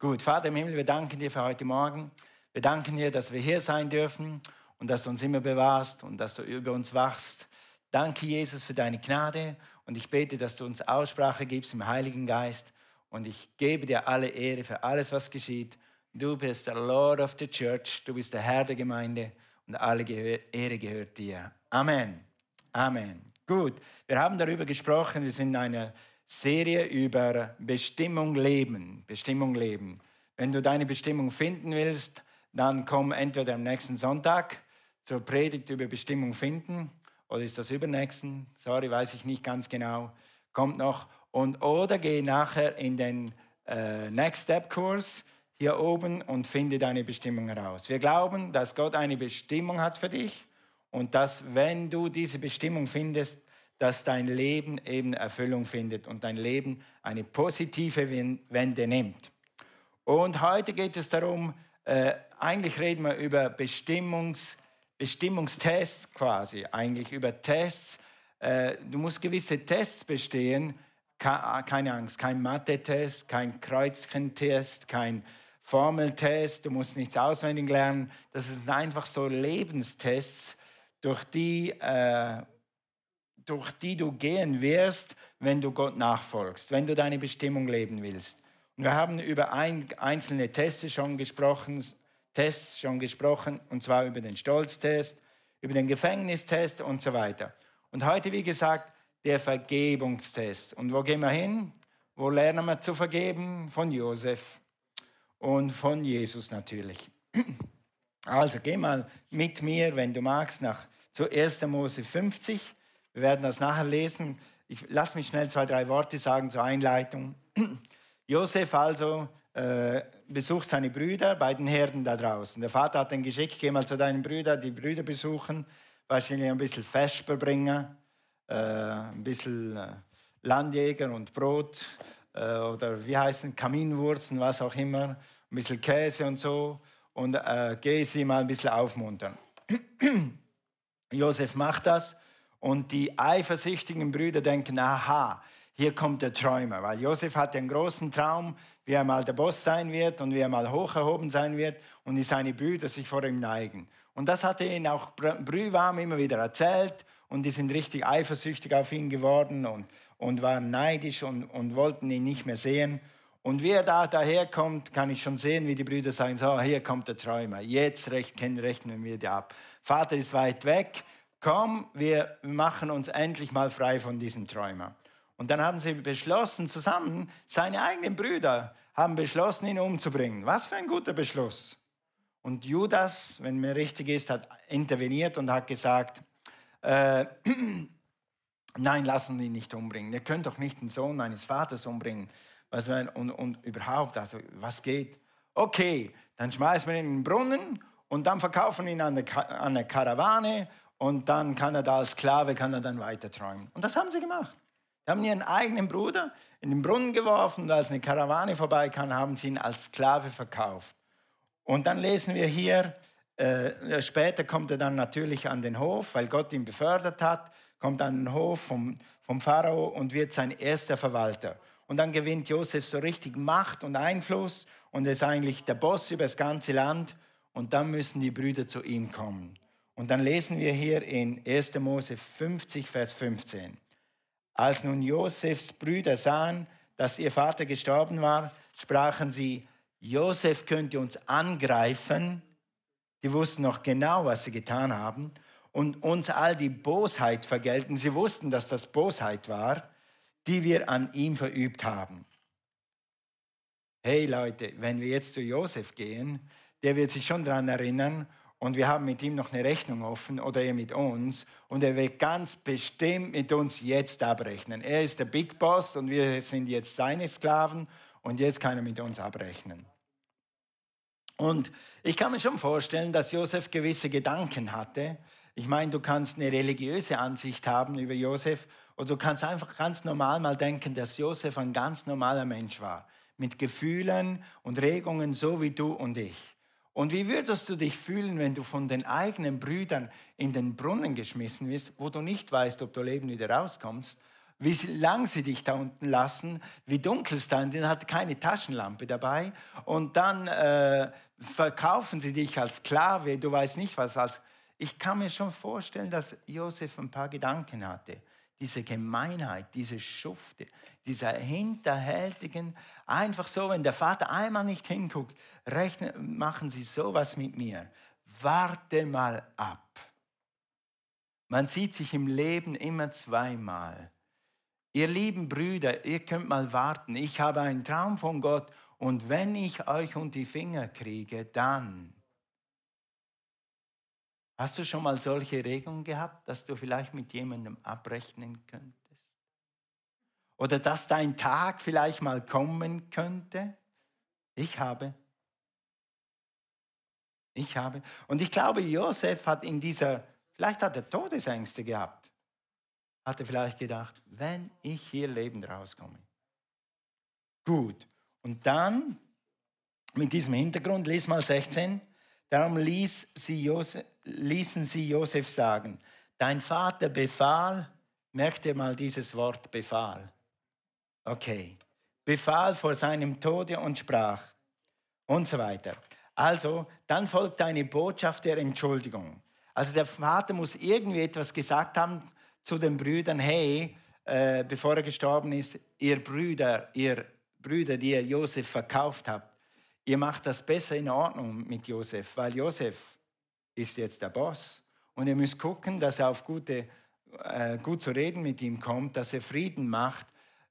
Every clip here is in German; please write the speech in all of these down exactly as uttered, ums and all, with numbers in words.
Gut, Vater im Himmel, wir danken dir für heute Morgen. Wir danken dir, dass wir hier sein dürfen und dass du uns immer bewahrst und dass du über uns wachst. Danke, Jesus, für deine Gnade und ich bete, dass du uns Aussprache gibst im Heiligen Geist und ich gebe dir alle Ehre für alles, was geschieht. Du bist der Lord of the Church, du bist der Herr der Gemeinde und alle Ehre gehört dir. Amen. Amen. Gut, wir haben darüber gesprochen, wir sind in einer Serie über Bestimmung leben. Bestimmung leben. Wenn du deine Bestimmung finden willst, dann komm entweder am nächsten Sonntag zur Predigt über Bestimmung finden. Oder ist das übernächsten? Sorry, weiß ich nicht ganz genau. Kommt noch. Und, oder geh nachher in den äh, Next Step Kurs hier oben und finde deine Bestimmung heraus. Wir glauben, dass Gott eine Bestimmung hat für dich und dass, wenn du diese Bestimmung findest, dass dein Leben eben Erfüllung findet und dein Leben eine positive Wende nimmt. Und heute geht es darum, äh, eigentlich reden wir über Bestimmungs Bestimmungstests quasi, eigentlich über Tests. Du musst gewisse Tests bestehen. Keine Angst, kein Mathe-Test, kein Kreuzchentest, kein Formeltest. Du musst nichts auswendig lernen. Das sind einfach so Lebenstests, durch die, äh, durch die du gehen wirst, wenn du Gott nachfolgst, wenn du deine Bestimmung leben willst. Und wir haben über ein, einzelne Tests schon gesprochen, Tests schon gesprochen, und zwar über den Stolztest, über den Gefängnistest und so weiter. Und heute, wie gesagt, der Vergebungstest. Und wo gehen wir hin? Wo lernen wir zu vergeben? Von Josef und von Jesus natürlich. Also geh mal mit mir, wenn du magst, nach zu erster Mose fünfzig. Wir werden das nachher lesen. Ich lass mich schnell zwei, drei Worte sagen zur Einleitung. Josef also äh, besucht seine Brüder bei den Herden da draußen. Der Vater hat ihn geschickt, geh mal zu deinen Brüdern, die Brüder besuchen, wahrscheinlich ein bisschen Vesper bringen, äh, ein bisschen Landjäger und Brot äh, oder wie heißen, Kaminwurzen, was auch immer, ein bisschen Käse und so, und äh, geh sie mal ein bisschen aufmuntern. Josef macht das und die eifersüchtigen Brüder denken, aha, hier kommt der Träumer, weil Josef hat den großen Traum, wie er mal der Boss sein wird und wie er mal hoch erhoben sein wird und wie seine Brüder sich vor ihm neigen. Und das hat er ihnen auch brühwarm immer wieder erzählt und die sind richtig eifersüchtig auf ihn geworden und, und waren neidisch und, und wollten ihn nicht mehr sehen. Und wie er da daherkommt, kann ich schon sehen, wie die Brüder sagen, so, hier kommt der Träumer, jetzt rechnen wir dir ab. Vater ist weit weg, komm, wir machen uns endlich mal frei von diesem Träumer. Und dann haben sie beschlossen zusammen, seine eigenen Brüder haben beschlossen, ihn umzubringen. Was für ein guter Beschluss. Und Judas, wenn mir richtig ist, hat interveniert und hat gesagt, äh, nein, lass uns ihn nicht umbringen. Ihr könnt doch nicht den Sohn meines Vaters umbringen. Was, und, und überhaupt, also was geht? Okay, dann schmeißen wir ihn in den Brunnen und dann verkaufen wir ihn an eine Karawane und dann kann er da als Sklave, kann er dann weiter träumen. Und das haben sie gemacht. Sie haben ihren eigenen Bruder in den Brunnen geworfen und als eine Karawane vorbeikam, haben sie ihn als Sklave verkauft. Und dann lesen wir hier, äh, später kommt er dann natürlich an den Hof, weil Gott ihn befördert hat, kommt an den Hof vom, vom Pharao und wird sein erster Verwalter. Und dann gewinnt Josef so richtig Macht und Einfluss und ist eigentlich der Boss über das ganze Land. Und dann müssen die Brüder zu ihm kommen. Und dann lesen wir hier in erster Mose fünfzig, Vers fünfzehn. Als nun Josefs Brüder sahen, dass ihr Vater gestorben war, sprachen sie, Josef könnte uns angreifen. Die wussten noch genau, was sie getan haben und uns all die Bosheit vergelten. Sie wussten, dass das Bosheit war, die wir an ihm verübt haben. Hey Leute, wenn wir jetzt zu Josef gehen, der wird sich schon daran erinnern, und wir haben mit ihm noch eine Rechnung offen, oder er mit uns. Und er will ganz bestimmt mit uns jetzt abrechnen. Er ist der Big Boss und wir sind jetzt seine Sklaven. Und jetzt kann er mit uns abrechnen. Und ich kann mir schon vorstellen, dass Josef gewisse Gedanken hatte. Ich meine, du kannst eine religiöse Ansicht haben über Josef. Und du kannst einfach ganz normal mal denken, dass Josef ein ganz normaler Mensch war. Mit Gefühlen und Regungen, so wie du und ich. Und wie würdest du dich fühlen, wenn du von den eigenen Brüdern in den Brunnen geschmissen wirst, wo du nicht weißt, ob du lebend wieder rauskommst, wie lange sie dich da unten lassen, wie dunkel es dann, die hat keine Taschenlampe dabei. Und dann äh, verkaufen sie dich als Sklave, du weißt nicht was. Als ich kann mir schon vorstellen, dass Josef ein paar Gedanken hatte. Diese Gemeinheit, diese Schufte, dieser hinterhältigen, einfach so, wenn der Vater einmal nicht hinguckt, rechnen, machen sie sowas mit mir. Warte mal ab. Man sieht sich im Leben immer zweimal. Ihr lieben Brüder, ihr könnt mal warten. Ich habe einen Traum von Gott und wenn ich euch unter die Finger kriege, dann. Hast du schon mal solche Regungen gehabt, dass du vielleicht mit jemandem abrechnen könntest? Oder dass dein Tag vielleicht mal kommen könnte? Ich habe. Ich habe. Und ich glaube, Josef hat in dieser, vielleicht hat er Todesängste gehabt. Hat er vielleicht gedacht, wenn ich hier lebend rauskomme. Gut. Und dann, mit diesem Hintergrund, lies mal sechzehn. Darum ließ sie Josef, ließen sie Josef sagen, dein Vater befahl, merkt ihr mal dieses Wort befahl, okay, befahl vor seinem Tode und sprach und so weiter. Also, dann folgt eine Botschaft der Entschuldigung. Also der Vater muss irgendwie etwas gesagt haben zu den Brüdern, hey, äh, bevor er gestorben ist, ihr Brüder, ihr Brüder, die ihr Josef verkauft habt, ihr macht das besser in Ordnung mit Josef, weil Josef ist jetzt der Boss. Und ihr müsst gucken, dass er auf gute, äh, gut zu reden mit ihm kommt, dass er Frieden macht.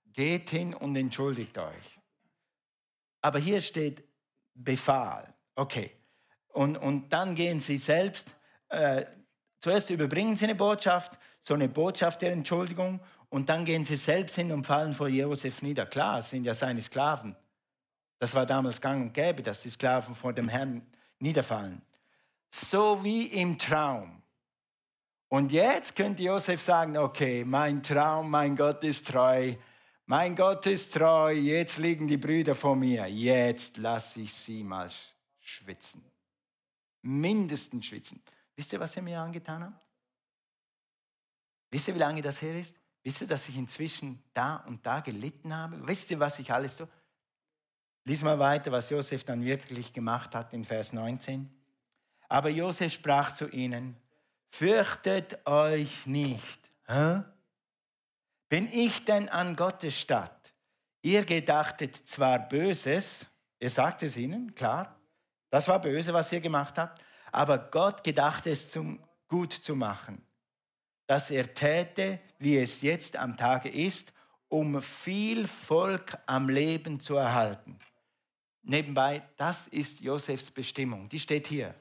Geht hin und entschuldigt euch. Aber hier steht Befahl. Okay. Und, und dann gehen sie selbst. Äh, zuerst überbringen sie eine Botschaft, so eine Botschaft der Entschuldigung. Und dann gehen sie selbst hin und fallen vor Josef nieder. Klar, es sind ja seine Sklaven. Das war damals gang und gäbe, dass die Sklaven vor dem Herrn niederfallen. So wie im Traum. Und jetzt könnte Josef sagen, okay, mein Traum, mein Gott ist treu. Mein Gott ist treu, jetzt liegen die Brüder vor mir. Jetzt lasse ich sie mal schwitzen. Mindestens schwitzen. Wisst ihr, was ihr mir angetan habt? Wisst ihr, wie lange das her ist? Wisst ihr, dass ich inzwischen da und da gelitten habe? Wisst ihr, was ich alles so... Lies mal weiter, was Josef dann wirklich gemacht hat in Vers neunzehn. Aber Josef sprach zu ihnen, fürchtet euch nicht. Hä? Bin ich denn an Gottes Statt? Ihr gedachtet zwar Böses, er sagt es ihnen, klar, das war böse, was ihr gemacht habt, aber Gott gedachte es zum Gut zu machen, dass er täte, wie es jetzt am Tage ist, um viel Volk am Leben zu erhalten. Nebenbei, das ist Josefs Bestimmung. Die steht hier.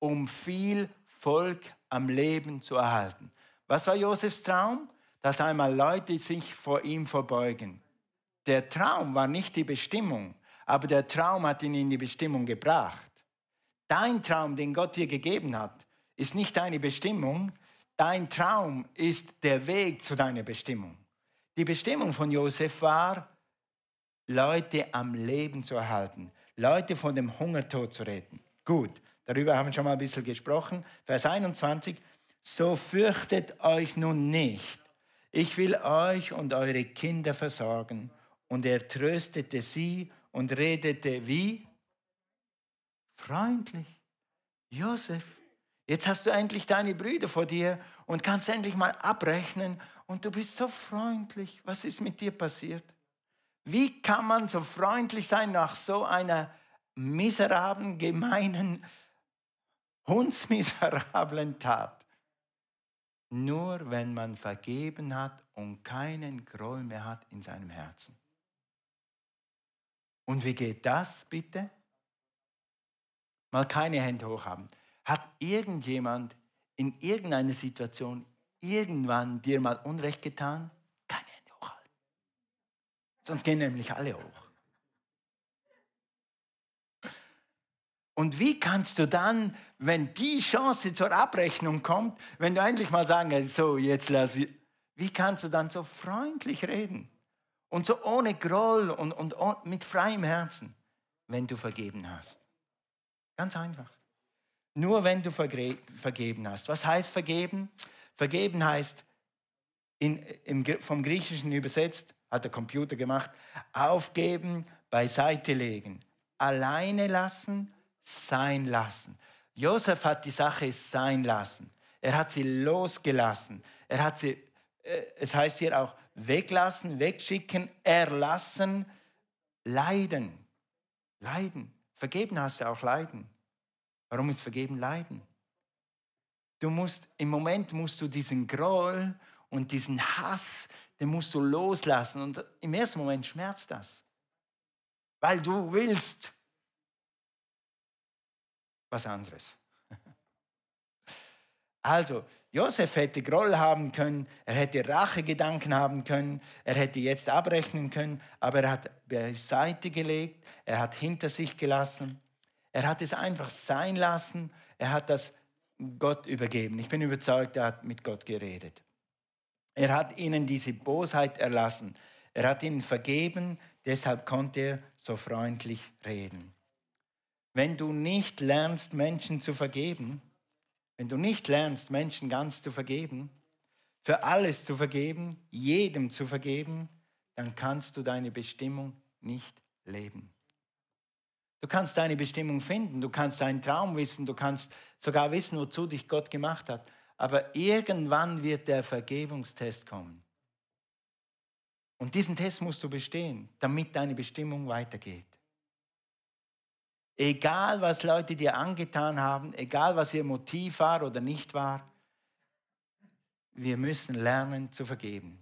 Um viel Volk am Leben zu erhalten. Was war Josefs Traum? Dass einmal Leute sich vor ihm verbeugen. Der Traum war nicht die Bestimmung, aber der Traum hat ihn in die Bestimmung gebracht. Dein Traum, den Gott dir gegeben hat, ist nicht deine Bestimmung. Dein Traum ist der Weg zu deiner Bestimmung. Die Bestimmung von Josef war, Leute am Leben zu erhalten, Leute von dem Hungertod zu retten. Gut, darüber haben wir schon mal ein bisschen gesprochen. Vers einundzwanzig, so fürchtet euch nun nicht. Ich will euch und eure Kinder versorgen. Und er tröstete sie und redete wie? Freundlich. Josef, jetzt hast du endlich deine Brüder vor dir und kannst endlich mal abrechnen. Und du bist so freundlich. Was ist mit dir passiert? Wie kann man so freundlich sein nach so einer miserablen, gemeinen, hundsmiserablen Tat? Nur wenn man vergeben hat und keinen Groll mehr hat in seinem Herzen. Und wie geht das bitte? Mal keine Hände hochhaben. Hat irgendjemand in irgendeiner Situation irgendwann dir mal Unrecht getan? Keine Hände hochhalten. Sonst gehen nämlich alle hoch. Und wie kannst du dann, wenn die Chance zur Abrechnung kommt, wenn du endlich mal sagen, so jetzt lass ich, wie kannst du dann so freundlich reden? Und so ohne Groll und, und, und mit freiem Herzen, wenn du vergeben hast. Ganz einfach. Nur wenn du vergeben hast. Was heißt vergeben? Vergeben heißt in, im, vom Griechischen übersetzt, hat der Computer gemacht, aufgeben, beiseite legen, alleine lassen, sein lassen. Josef hat die Sache sein lassen. Er hat sie losgelassen. Er hat sie, es heißt hier auch, weglassen, wegschicken, erlassen, leiden. Leiden. Vergeben heißt ja auch leiden. Warum ist vergeben leiden? Du musst, im Moment musst du diesen Groll und diesen Hass, den musst du loslassen. Und im ersten Moment schmerzt das. Weil du willst was anderes. Also, Josef hätte Groll haben können, er hätte Rachegedanken haben können, er hätte jetzt abrechnen können, aber er hat beiseite gelegt, er hat hinter sich gelassen, er hat es einfach sein lassen, er hat das Gott übergeben. Ich bin überzeugt, er hat mit Gott geredet. Er hat ihnen diese Bosheit erlassen, er hat ihnen vergeben, deshalb konnte er so freundlich reden. Wenn du nicht lernst, Menschen zu vergeben, Wenn du nicht lernst, Menschen ganz zu vergeben, für alles zu vergeben, jedem zu vergeben, dann kannst du deine Bestimmung nicht leben. Du kannst deine Bestimmung finden, du kannst deinen Traum wissen, du kannst sogar wissen, wozu dich Gott gemacht hat. Aber irgendwann wird der Vergebungstest kommen. Und diesen Test musst du bestehen, damit deine Bestimmung weitergeht. Egal, was Leute dir angetan haben, egal, was ihr Motiv war oder nicht war, wir müssen lernen zu vergeben.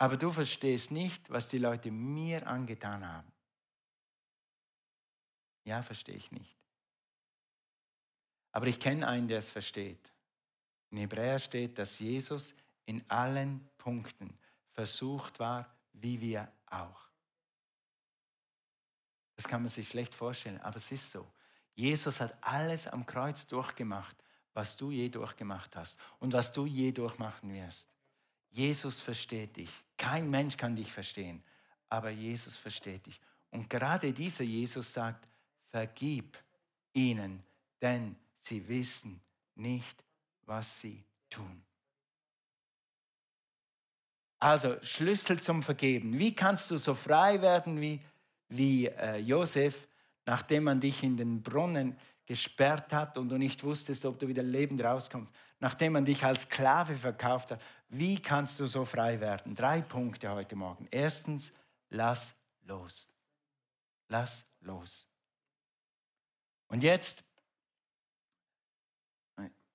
Aber du verstehst nicht, was die Leute mir angetan haben. Ja, verstehe ich nicht. Aber ich kenne einen, der es versteht. In Hebräer steht, dass Jesus in allen Punkten versucht war, wie wir auch. Das kann man sich schlecht vorstellen, aber es ist so. Jesus hat alles am Kreuz durchgemacht, was du je durchgemacht hast und was du je durchmachen wirst. Jesus versteht dich. Kein Mensch kann dich verstehen, aber Jesus versteht dich. Und gerade dieser Jesus sagt, vergib ihnen, denn sie wissen nicht, was sie tun. Also, Schlüssel zum Vergeben. Wie kannst du so frei werden wie wie äh, Josef, nachdem man dich in den Brunnen gesperrt hat und du nicht wusstest, ob du wieder lebend rauskommst, nachdem man dich als Sklave verkauft hat, wie kannst du so frei werden? Drei Punkte heute Morgen. Erstens, lass los. Lass los. Und jetzt,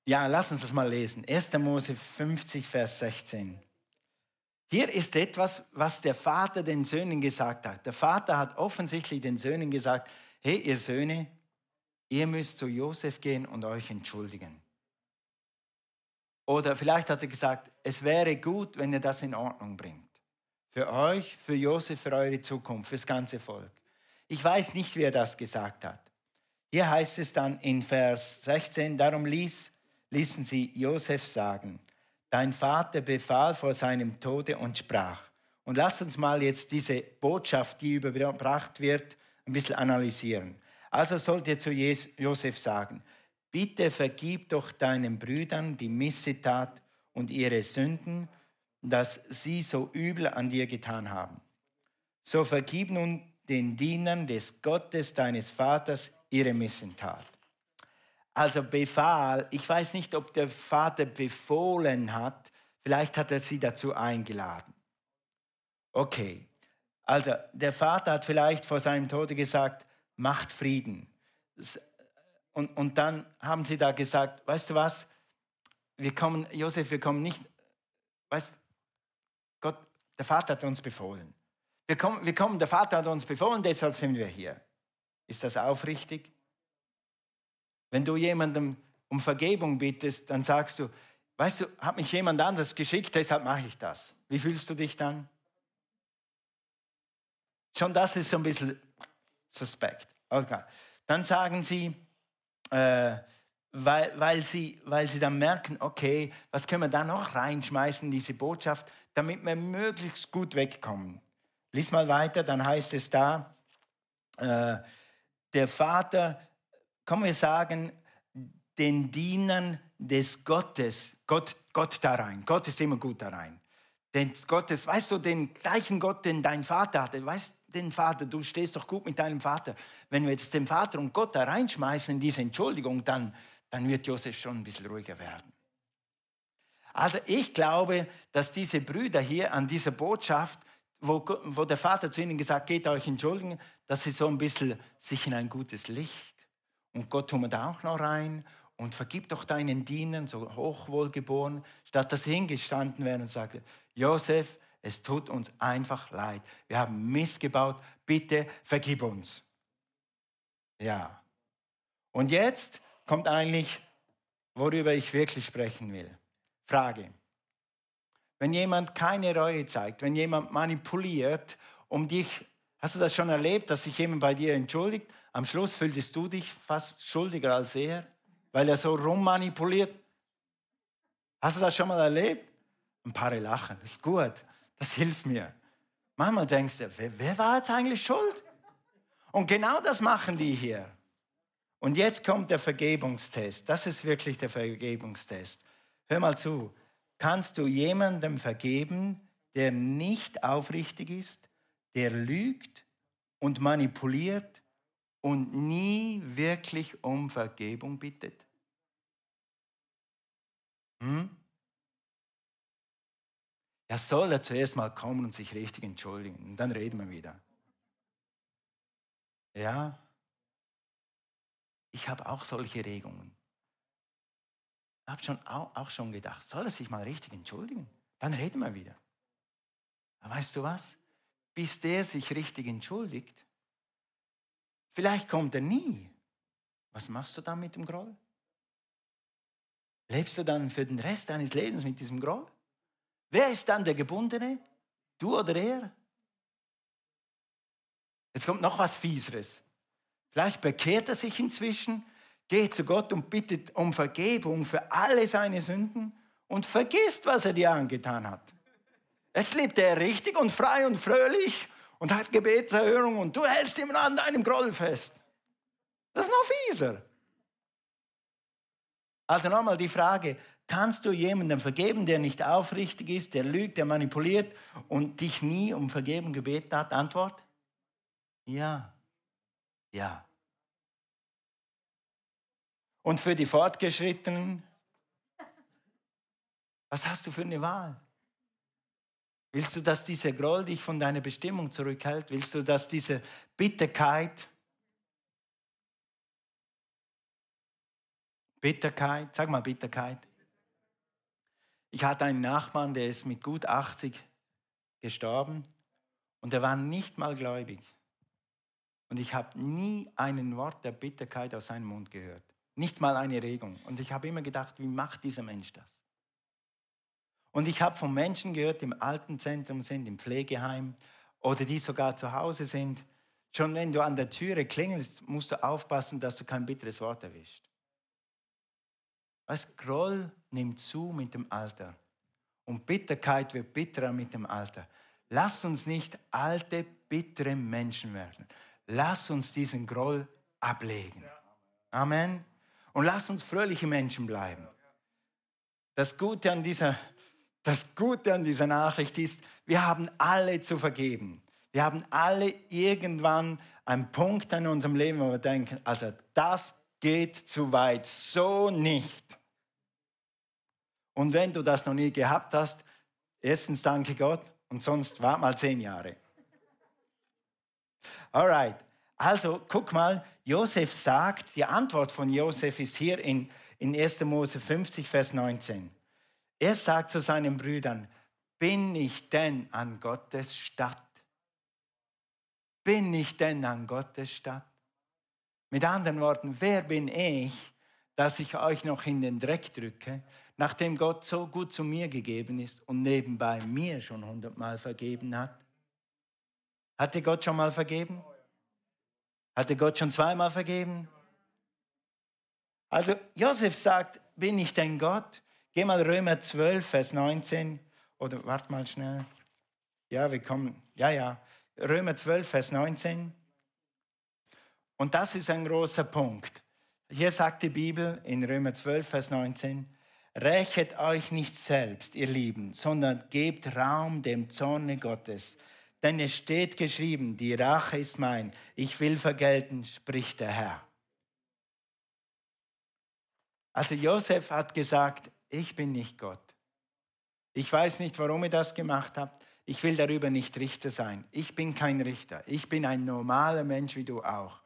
ja, lass uns das mal lesen. erster Mose fünfzig, Vers sechzehn. Hier ist etwas, was der Vater den Söhnen gesagt hat. Der Vater hat offensichtlich den Söhnen gesagt, hey, ihr Söhne, ihr müsst zu Josef gehen und euch entschuldigen. Oder vielleicht hat er gesagt, es wäre gut, wenn ihr das in Ordnung bringt. Für euch, für Josef, für eure Zukunft, fürs ganze Volk. Ich weiß nicht, wie er das gesagt hat. Hier heißt es dann in Vers sechzehn, darum ließ, ließen sie Josef sagen, dein Vater befahl vor seinem Tode und sprach. Und lasst uns mal jetzt diese Botschaft, die überbracht wird, ein bisschen analysieren. Also sollt ihr zu Josef sagen, bitte vergib doch deinen Brüdern die Missetat und ihre Sünden, dass sie so übel an dir getan haben. So vergib nun den Dienern des Gottes, deines Vaters, ihre Missetat. Also befahl, ich weiß nicht, ob der Vater befohlen hat, vielleicht hat er sie dazu eingeladen. Okay, also der Vater hat vielleicht vor seinem Tode gesagt, macht Frieden. Und, und dann haben sie da gesagt, weißt du was, wir kommen, Josef, wir kommen nicht, weißt Gott, der Vater hat uns befohlen. Wir kommen, wir kommen, der Vater hat uns befohlen, deshalb sind wir hier. Ist das aufrichtig? Wenn du jemandem um Vergebung bittest, dann sagst du, weißt du, hat mich jemand anders geschickt, deshalb mache ich das. Wie fühlst du dich dann? Schon das ist so ein bisschen suspekt. Okay. Dann sagen sie, äh, weil, weil sie, weil sie dann merken, okay, was können wir da noch reinschmeißen in diese Botschaft, damit wir möglichst gut wegkommen. Lies mal weiter, dann heißt es da, äh, der Vater, können wir sagen, den Dienern des Gottes, Gott, Gott da rein. Gott ist immer gut da rein. Denn Gottes, weißt du, den gleichen Gott, den dein Vater hatte, weißt du, den Vater, du stehst doch gut mit deinem Vater. Wenn wir jetzt den Vater und Gott da reinschmeißen in diese Entschuldigung, dann, dann wird Josef schon ein bisschen ruhiger werden. Also ich glaube, dass diese Brüder hier an dieser Botschaft, wo, wo der Vater zu ihnen gesagt hat, geht euch entschuldigen, dass sie so ein bisschen sich in ein gutes Licht und Gott tun wir da auch noch rein und vergib doch deinen Dienern, so hochwohlgeboren, statt dass sie hingestanden werden und sagte, Josef, es tut uns einfach leid. Wir haben missgebaut, bitte vergib uns. Ja. Und jetzt kommt eigentlich, worüber ich wirklich sprechen will. Frage. Wenn jemand keine Reue zeigt, wenn jemand manipuliert, um dich, hast du das schon erlebt, dass sich jemand bei dir entschuldigt? Am Schluss fühltest du dich fast schuldiger als er, weil er so rummanipuliert. Hast du das schon mal erlebt? Ein paar lachen, das ist gut. Das hilft mir. Manchmal denkst du, wer, wer war jetzt eigentlich schuld? Und genau das machen die hier. Und jetzt kommt der Vergebungstest. Das ist wirklich der Vergebungstest. Hör mal zu. Kannst du jemandem vergeben, der nicht aufrichtig ist, der lügt und manipuliert und nie wirklich um Vergebung bittet? Hm? Ja, soll er zuerst mal kommen und sich richtig entschuldigen. Und dann reden wir wieder. Ja, ich habe auch solche Regungen. Ich habe schon, auch, auch schon gedacht, soll er sich mal richtig entschuldigen? Dann reden wir wieder. Aber weißt du was? Bis der sich richtig entschuldigt, vielleicht kommt er nie. Was machst du dann mit dem Groll? Lebst du dann für den Rest deines Lebens mit diesem Groll? Wer ist dann der Gebundene? Du oder er? Jetzt kommt noch was Fieseres. Vielleicht bekehrt er sich inzwischen, geht zu Gott und bittet um Vergebung für alle seine Sünden und vergisst, was er dir angetan hat. Jetzt lebt er richtig und frei und fröhlich und hat Gebetserhörung und du hältst ihm an deinem Groll fest. Das ist noch fieser. Also nochmal die Frage, kannst du jemandem vergeben, der nicht aufrichtig ist, der lügt, der manipuliert und dich nie um Vergebung gebeten hat? Antwort? Ja. Ja. Und für die Fortgeschrittenen, was hast du für eine Wahl? Willst du, dass dieser Groll dich von deiner Bestimmung zurückhält? Willst du, dass diese Bitterkeit, Bitterkeit, sag mal Bitterkeit. Ich hatte einen Nachbarn, der ist mit gut achtzig gestorben und er war nicht mal gläubig. Und ich habe nie ein Wort der Bitterkeit aus seinem Mund gehört. Nicht mal eine Regung. Und ich habe immer gedacht, wie macht dieser Mensch das? Und ich habe von Menschen gehört, die im Altenzentrum sind, im Pflegeheim oder die sogar zu Hause sind. Schon wenn du an der Türe klingelst, musst du aufpassen, dass du kein bitteres Wort erwischst. Weißt, Groll nimmt zu mit dem Alter und Bitterkeit wird bitterer mit dem Alter. Lasst uns nicht alte, bittere Menschen werden. Lasst uns diesen Groll ablegen. Amen. Und lasst uns fröhliche Menschen bleiben. Das Gute an dieser, das Gute an dieser Nachricht ist, wir haben alle zu vergeben. Wir haben alle irgendwann einen Punkt in unserem Leben, wo wir denken, also das geht zu weit, so nicht. Und wenn du das noch nie gehabt hast, erstens danke Gott und sonst warte mal zehn Jahre. Alright, also guck mal, Josef sagt, die Antwort von Josef ist hier in, in erster Mose fünfzig, Vers neunzehn. Er sagt zu seinen Brüdern, bin ich denn an Gottes Statt? Bin ich denn an Gottes Statt? Mit anderen Worten, wer bin ich, dass ich euch noch in den Dreck drücke, nachdem Gott so gut zu mir gegeben ist und nebenbei mir schon hundertmal vergeben hat? Hat dir Gott schon mal vergeben? Hat dir Gott schon zweimal vergeben? Also Josef sagt, bin ich denn Gott? Geh mal Römer zwölf, Vers neunzehn, oder warte mal schnell. Ja, wir kommen, ja, ja. Römer zwölf, Vers neunzehn. Und das ist ein großer Punkt. Hier sagt die Bibel in Römer zwölf, Vers neunzehn, rächet euch nicht selbst, ihr Lieben, sondern gebt Raum dem Zorne Gottes. Denn es steht geschrieben, die Rache ist mein, ich will vergelten, spricht der Herr. Also Josef hat gesagt, ich bin nicht Gott. Ich weiß nicht, warum ihr das gemacht habt. Ich will darüber nicht Richter sein. Ich bin kein Richter. Ich bin ein normaler Mensch wie du auch.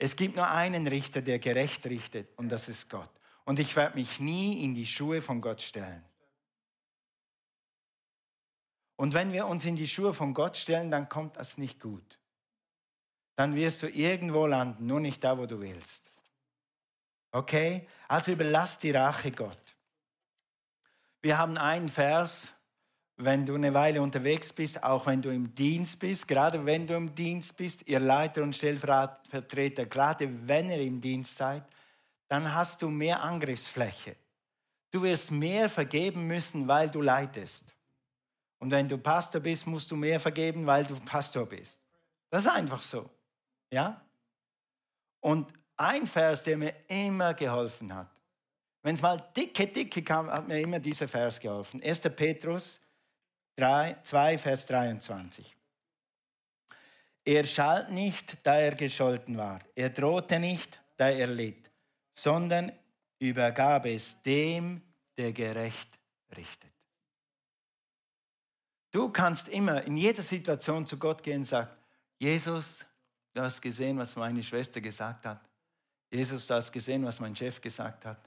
Es gibt nur einen Richter, der gerecht richtet, und das ist Gott. Und ich werde mich nie in die Schuhe von Gott stellen. Und wenn wir uns in die Schuhe von Gott stellen, dann kommt das nicht gut. Dann wirst du irgendwo landen, nur nicht da, wo du willst. Okay? Also überlass die Rache Gott. Wir haben einen Vers, wenn du eine Weile unterwegs bist, auch wenn du im Dienst bist, gerade wenn du im Dienst bist, ihr Leiter und Stellvertreter, gerade wenn ihr im Dienst seid, dann hast du mehr Angriffsfläche. Du wirst mehr vergeben müssen, weil du leitest. Und wenn du Pastor bist, musst du mehr vergeben, weil du Pastor bist. Das ist einfach so. Ja? Und ein Vers, der mir immer geholfen hat. Wenn es mal dicke, dicke kam, hat mir immer dieser Vers geholfen. erster. Petrus zwei, Vers dreiundzwanzig. Er schalt nicht, da er gescholten war. Er drohte nicht, da er litt. Sondern übergab es dem, der gerecht richtet. Du kannst immer in jeder Situation zu Gott gehen und sagen, Jesus, du hast gesehen, was meine Schwester gesagt hat. Jesus, du hast gesehen, was mein Chef gesagt hat.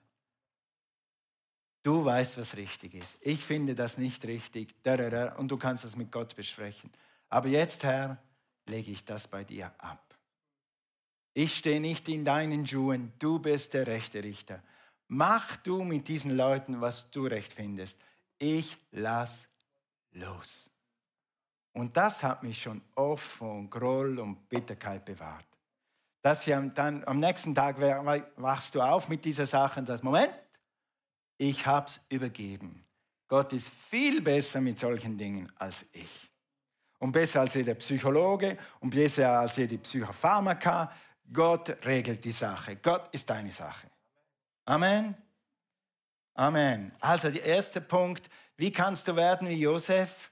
Du weißt, was richtig ist. Ich finde das nicht richtig. Und du kannst das mit Gott besprechen. Aber jetzt, Herr, lege ich das bei dir ab. Ich stehe nicht in deinen Schuhen. Du bist der rechte Richter. Mach du mit diesen Leuten, was du recht findest. Ich lass los. Und das hat mich schon oft von Groll und Bitterkeit bewahrt. Dass ich dann am nächsten Tag wachst du auf mit dieser Sache und sagst, Moment, ich hab's übergeben. Gott ist viel besser mit solchen Dingen als ich. Und besser als jeder Psychologe und besser als jede Psychopharmaka. Gott regelt die Sache. Gott ist deine Sache. Amen. Amen. Also der erste Punkt, wie kannst du werden wie Josef?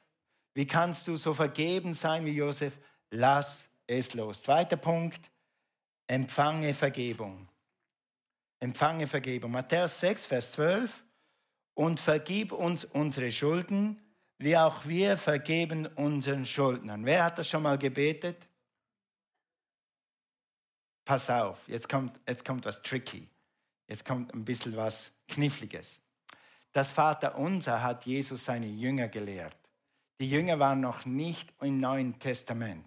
Wie kannst du so vergeben sein wie Josef? Lass es los. Zweiter Punkt, empfange Vergebung. Empfange Vergebung. Matthäus sechs, Vers zwölf. Und vergib uns unsere Schulden, wie auch wir vergeben unseren Schuldnern. Wer hat das schon mal gebetet? Pass auf, jetzt kommt, jetzt kommt was tricky. Jetzt kommt ein bisschen was Kniffliges. Das Vaterunser hat Jesus seine Jünger gelehrt. Die Jünger waren noch nicht im Neuen Testament.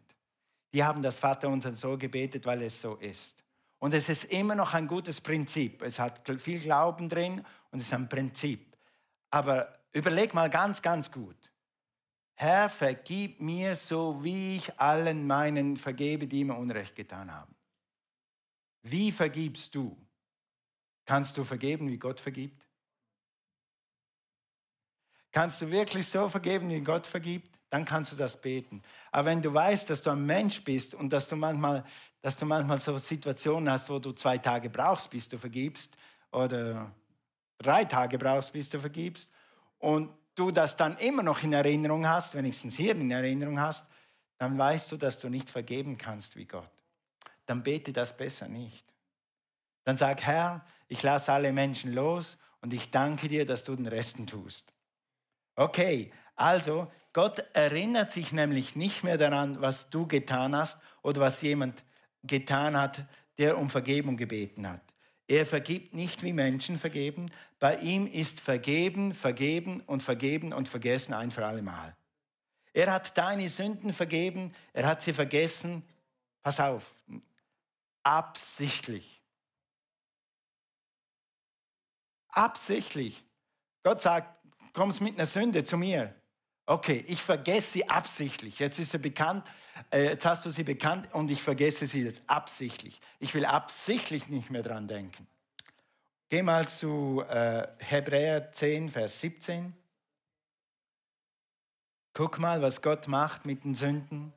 Die haben das Vaterunser so gebetet, weil es so ist. Und es ist immer noch ein gutes Prinzip. Es hat viel Glauben drin und es ist ein Prinzip. Aber überleg mal ganz, ganz gut. Herr, vergib mir, so wie ich allen meinen vergebe, die mir Unrecht getan haben. Wie vergibst du? Kannst du vergeben, wie Gott vergibt? Kannst du wirklich so vergeben, wie Gott vergibt? Dann kannst du das beten. Aber wenn du weißt, dass du ein Mensch bist und dass du manchmal, dass du manchmal so Situationen hast, wo du zwei Tage brauchst, bis du vergibst, oder drei Tage brauchst, bis du vergibst, und du das dann immer noch in Erinnerung hast, wenigstens hier in Erinnerung hast, dann weißt du, dass du nicht vergeben kannst wie Gott. Dann bete das besser nicht. Dann sag, Herr, ich lasse alle Menschen los und ich danke dir, dass du den Resten tust. Okay, also Gott erinnert sich nämlich nicht mehr daran, was du getan hast oder was jemand getan hat, der um Vergebung gebeten hat. Er vergibt nicht, wie Menschen vergeben. Bei ihm ist vergeben, vergeben und vergeben und vergessen ein für alle Mal. Er hat deine Sünden vergeben, er hat sie vergessen. Pass auf, absichtlich. Absichtlich. Gott sagt, kommst mit einer Sünde zu mir. Okay, ich vergesse sie absichtlich. Jetzt ist sie bekannt, äh, jetzt hast du sie bekannt und ich vergesse sie jetzt absichtlich. Ich will absichtlich nicht mehr dran denken. Geh mal zu äh, Hebräer zehn, Vers siebzehn. Guck mal, was Gott macht mit den Sünden.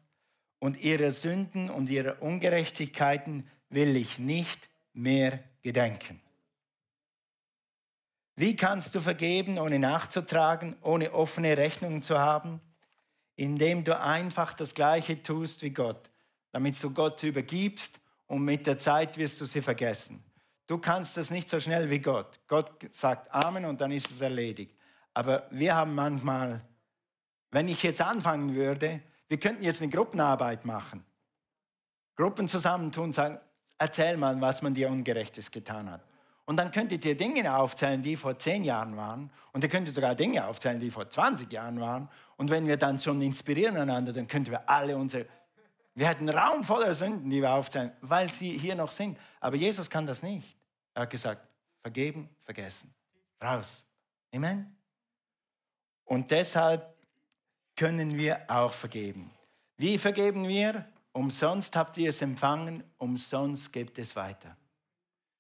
Und ihre Sünden und ihre Ungerechtigkeiten will ich nicht mehr gedenken. Wie kannst du vergeben, ohne nachzutragen, ohne offene Rechnungen zu haben? Indem du einfach das Gleiche tust wie Gott, damit du Gott übergibst und mit der Zeit wirst du sie vergessen. Du kannst das nicht so schnell wie Gott. Gott sagt Amen und dann ist es erledigt. Aber wir haben manchmal, wenn ich jetzt anfangen würde, wir könnten jetzt eine Gruppenarbeit machen. Gruppen zusammentun und sagen, erzähl mal, was man dir Ungerechtes getan hat. Und dann könntet ihr Dinge aufzählen, die vor zehn Jahren waren. Und ihr könntet sogar Dinge aufzählen, die vor zwanzig Jahren waren. Und wenn wir dann schon inspirieren einander, dann könnten wir alle unsere... Wir hätten einen Raum voller Sünden, die wir aufzählen, weil sie hier noch sind. Aber Jesus kann das nicht. Er hat gesagt, vergeben, vergessen. Raus. Amen? Und deshalb können wir auch vergeben. Wie vergeben wir? Umsonst habt ihr es empfangen, umsonst gebt es weiter.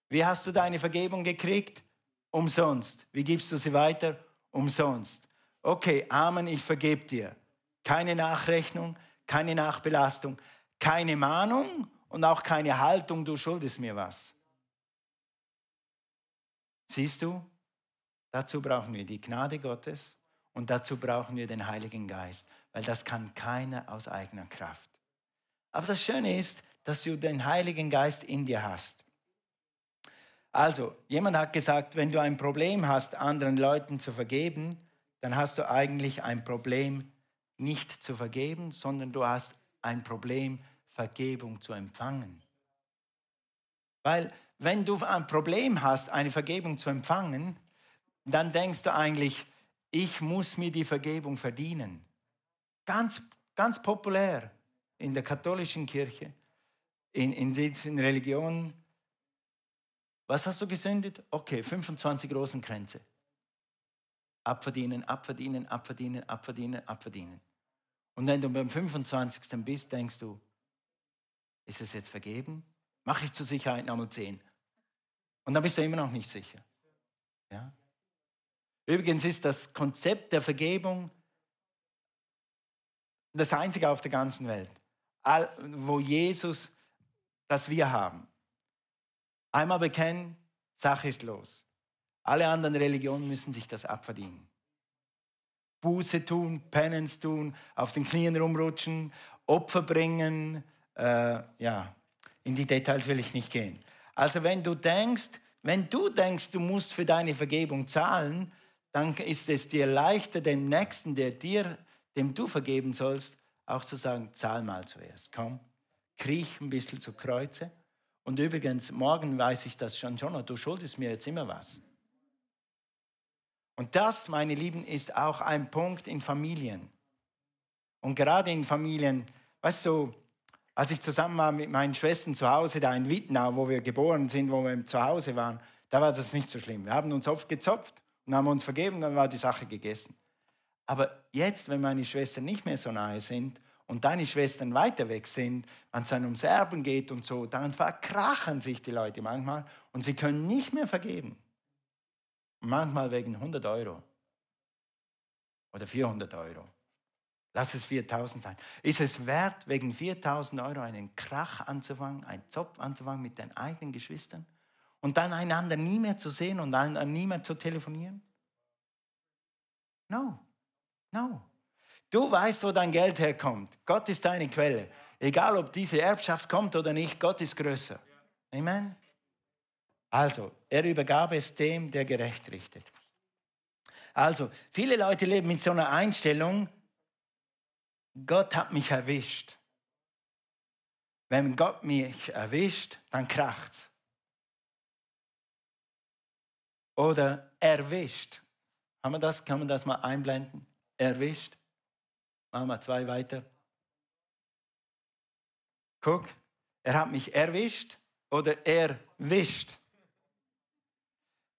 Wie hast du deine Vergebung gekriegt? Umsonst. Wie gibst du sie weiter? Umsonst. Okay, Amen, ich vergebe dir. Keine Nachrechnung, keine Nachbelastung, keine Mahnung und auch keine Haltung, du schuldest mir was. Siehst du? Dazu brauchen wir die Gnade Gottes und dazu brauchen wir den Heiligen Geist, weil das kann keiner aus eigener Kraft. Aber das Schöne ist, dass du den Heiligen Geist in dir hast. Also, jemand hat gesagt, wenn du ein Problem hast, anderen Leuten zu vergeben, dann hast du eigentlich ein Problem, nicht zu vergeben, sondern du hast ein Problem, Vergebung zu empfangen. Weil, wenn du ein Problem hast, eine Vergebung zu empfangen, dann denkst du eigentlich, ich muss mir die Vergebung verdienen. Ganz, ganz populär in der katholischen Kirche, in, in diesen Religionen. Was hast du gesündet? Okay, fünfundzwanzig Rosenkränze. Abverdienen, abverdienen, abverdienen, abverdienen, abverdienen. Und wenn du beim fünfundzwanzigsten bist, denkst du, ist es jetzt vergeben? Mache ich zur Sicherheit nochmal zehn. Und dann bist du immer noch nicht sicher. Ja? Übrigens ist das Konzept der Vergebung das einzige auf der ganzen Welt, wo Jesus, das wir haben. Einmal bekennen, Sache ist los. Alle anderen Religionen müssen sich das abverdienen. Buße tun, Penance tun, auf den Knien rumrutschen, Opfer bringen. Äh, ja, in die Details will ich nicht gehen. Also wenn du denkst, wenn du denkst, du musst für deine Vergebung zahlen, dann ist es dir leichter, dem Nächsten, der dir, dem du vergeben sollst, auch zu sagen, zahl mal zuerst, komm, kriech ein bisschen zu Kreuze. Und übrigens, morgen weiß ich das schon, schon, du schuldest mir jetzt immer was. Und das, meine Lieben, ist auch ein Punkt in Familien. Und gerade in Familien, weißt du, als ich zusammen war mit meinen Schwestern zu Hause, da in Wittenau, wo wir geboren sind, wo wir zu Hause waren, da war das nicht so schlimm. Wir haben uns oft gezopft und haben uns vergeben, dann war die Sache gegessen. Aber jetzt, wenn meine Schwestern nicht mehr so nahe sind, und deine Schwestern weiter weg sind, wenn es dann ums Erben geht und so, dann verkrachen sich die Leute manchmal und sie können nicht mehr vergeben. Manchmal wegen hundert Euro oder vierhundert Euro. Lass es viertausend sein. Ist es wert, wegen viertausend Euro einen Krach anzufangen, einen Zopf anzufangen mit deinen eigenen Geschwistern und dann einander nie mehr zu sehen und einander nie mehr zu telefonieren? No, no. Du weißt, wo dein Geld herkommt. Gott ist deine Quelle. Egal, ob diese Erbschaft kommt oder nicht, Gott ist größer. Amen? Also, er übergab es dem, der gerecht richtet. Also, viele Leute leben mit so einer Einstellung, Gott hat mich erwischt. Wenn Gott mich erwischt, dann kracht's. Oder erwischt. Haben wir das? Kann man das mal einblenden? Erwischt. Machen wir zwei weiter. Guck, er hat mich erwischt oder erwischt.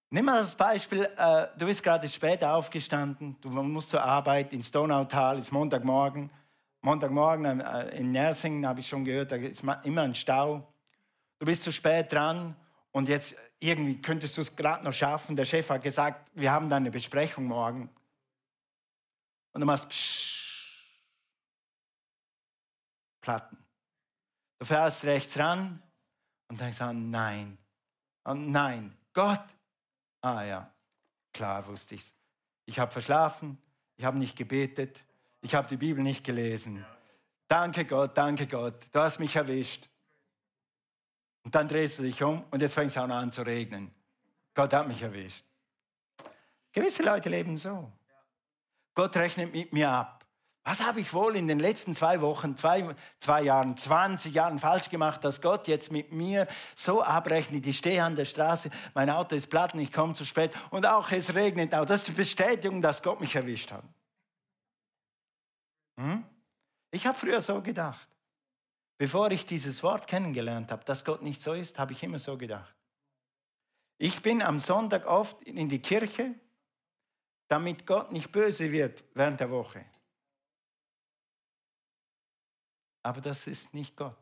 Nimm mal das Beispiel, äh, du bist gerade spät aufgestanden, du musst zur Arbeit ins Donautal, ist Montagmorgen. Montagmorgen äh, in Nersingen, habe ich schon gehört, da ist immer ein Stau. Du bist zu spät dran und jetzt irgendwie könntest du es gerade noch schaffen. Der Chef hat gesagt, wir haben da eine Besprechung morgen. Und du machst psch. Platten. Du fährst rechts ran und denkst an, nein, Und nein, Gott. Ah ja, klar wusste ich's. Ich habe verschlafen, ich habe nicht gebetet, ich habe die Bibel nicht gelesen. Danke Gott, danke Gott, du hast mich erwischt. Und dann drehst du dich um und jetzt fängt es auch noch an zu regnen. Gott hat mich erwischt. Gewisse Leute leben so. Gott rechnet mit mir ab. Was habe ich wohl in den letzten zwei Wochen, zwei, zwei Jahren, zwanzig Jahren falsch gemacht, dass Gott jetzt mit mir so abrechnet? Ich stehe an der Straße, mein Auto ist platt und ich komme zu spät. Und auch es regnet auch. Das ist die Bestätigung, dass Gott mich erwischt hat. Hm? Ich habe früher so gedacht. Bevor ich dieses Wort kennengelernt habe, dass Gott nicht so ist, habe ich immer so gedacht. Ich bin am Sonntag oft in die Kirche, damit Gott nicht böse wird während der Woche. Aber das ist nicht Gott.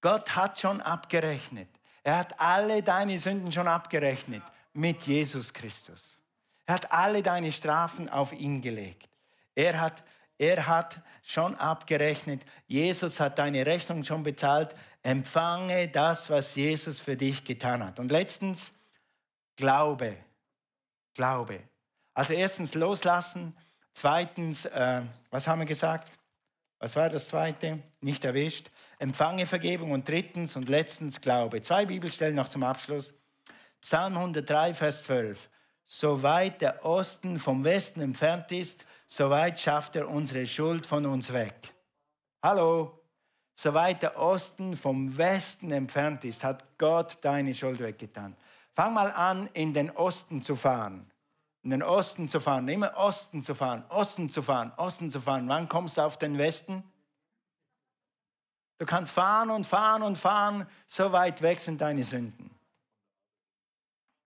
Gott hat schon abgerechnet. Er hat alle deine Sünden schon abgerechnet mit Jesus Christus. Er hat alle deine Strafen auf ihn gelegt. Er hat Er hat schon abgerechnet. Jesus hat deine Rechnung schon bezahlt. Empfange das, was Jesus für dich getan hat. Und letztens, Glaube. Glaube. Also erstens loslassen. Zweitens, äh, was haben wir gesagt? Was war das Zweite? Nicht erwischt. Empfange Vergebung. Und drittens und letztens, Glaube. Zwei Bibelstellen noch zum Abschluss. Psalm hundertdrei, Vers zwölf. Soweit der Osten vom Westen entfernt ist, soweit schafft er unsere Schuld von uns weg. Hallo? Soweit der Osten vom Westen entfernt ist, hat Gott deine Schuld weggetan. Fang mal an, in den Osten zu fahren. In den Osten zu fahren, immer Osten zu fahren, Osten zu fahren, Osten zu fahren. Wann kommst du auf den Westen? Du kannst fahren und fahren und fahren, so weit weg sind deine Sünden.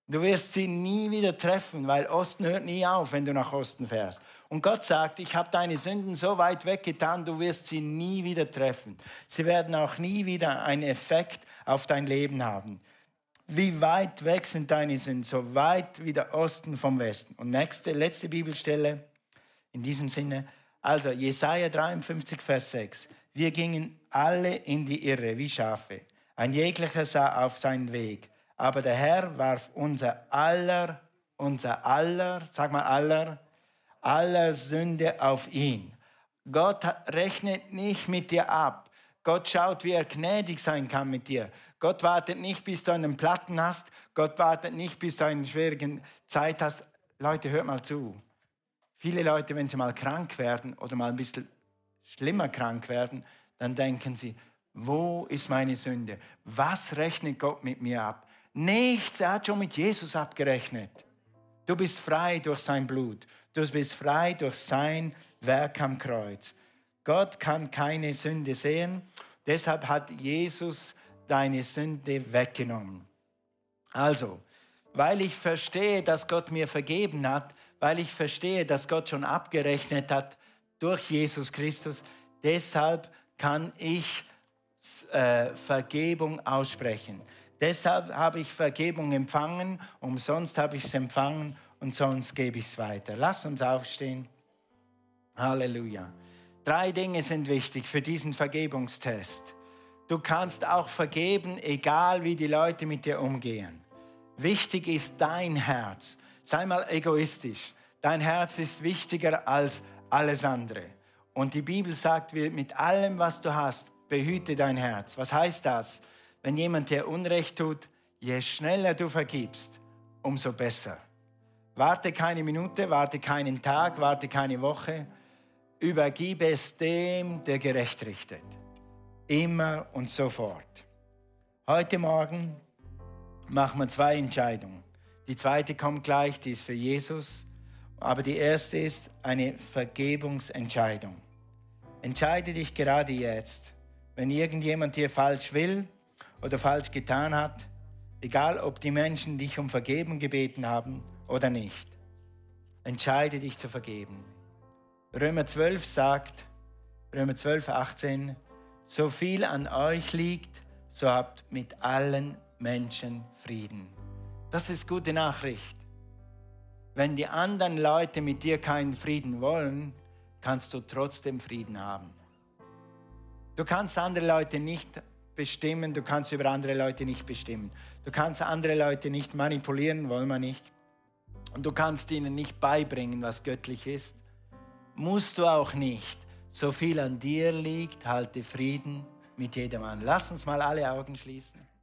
Du wirst sie nie wieder treffen, weil Osten hört nie auf, wenn du nach Osten fährst. Und Gott sagt, ich habe deine Sünden so weit weggetan, du wirst sie nie wieder treffen. Sie werden auch nie wieder einen Effekt auf dein Leben haben. Wie weit weg sind deine Sünden? So weit wie der Osten vom Westen. Und nächste, letzte Bibelstelle in diesem Sinne. Also Jesaja dreiundfünfzig, Vers sechs. Wir gingen alle in die Irre wie Schafe. Ein jeglicher sah auf seinen Weg. Aber der Herr warf unser aller, unser aller, sag mal aller, aller Sünde auf ihn. Gott rechnet nicht mit dir ab. Gott schaut, wie er gnädig sein kann mit dir. Gott wartet nicht, bis du einen Platten hast. Gott wartet nicht, bis du eine schwierige Zeit hast. Leute, hört mal zu. Viele Leute, wenn sie mal krank werden oder mal ein bisschen schlimmer krank werden, dann denken sie, wo ist meine Sünde? Was rechnet Gott mit mir ab? Nichts, er hat schon mit Jesus abgerechnet. Du bist frei durch sein Blut. Du bist frei durch sein Werk am Kreuz. Gott kann keine Sünde sehen. Deshalb hat Jesus deine Sünde weggenommen. Also, weil ich verstehe, dass Gott mir vergeben hat, weil ich verstehe, dass Gott schon abgerechnet hat durch Jesus Christus, deshalb kann ich äh, Vergebung aussprechen. Deshalb habe ich Vergebung empfangen, umsonst habe ich es empfangen und sonst gebe ich es weiter. Lass uns aufstehen. Halleluja. Drei Dinge sind wichtig für diesen Vergebungstest. Du kannst auch vergeben, egal wie die Leute mit dir umgehen. Wichtig ist dein Herz. Sei mal egoistisch. Dein Herz ist wichtiger als alles andere. Und die Bibel sagt, mit allem, was du hast, behüte dein Herz. Was heißt das? Wenn jemand dir Unrecht tut, je schneller du vergibst, umso besser. Warte keine Minute, warte keinen Tag, warte keine Woche. Übergib es dem, der gerecht richtet. Immer und sofort. Heute Morgen machen wir zwei Entscheidungen. Die zweite kommt gleich, die ist für Jesus. Aber die erste ist eine Vergebungsentscheidung. Entscheide dich gerade jetzt, wenn irgendjemand dir falsch will, oder falsch getan hat, egal ob die Menschen dich um Vergebung gebeten haben oder nicht. Entscheide dich zu vergeben. Römer zwölf sagt, Römer zwölf, achtzehn, so viel an euch liegt, so habt mit allen Menschen Frieden. Das ist gute Nachricht. Wenn die anderen Leute mit dir keinen Frieden wollen, kannst du trotzdem Frieden haben. Du kannst andere Leute nicht bestimmen, du kannst über andere Leute nicht bestimmen. Du kannst andere Leute nicht manipulieren, wollen wir nicht. Und du kannst ihnen nicht beibringen, was göttlich ist. Musst du auch nicht. So viel an dir liegt, halte Frieden mit jedem an. Lass uns mal alle Augen schließen.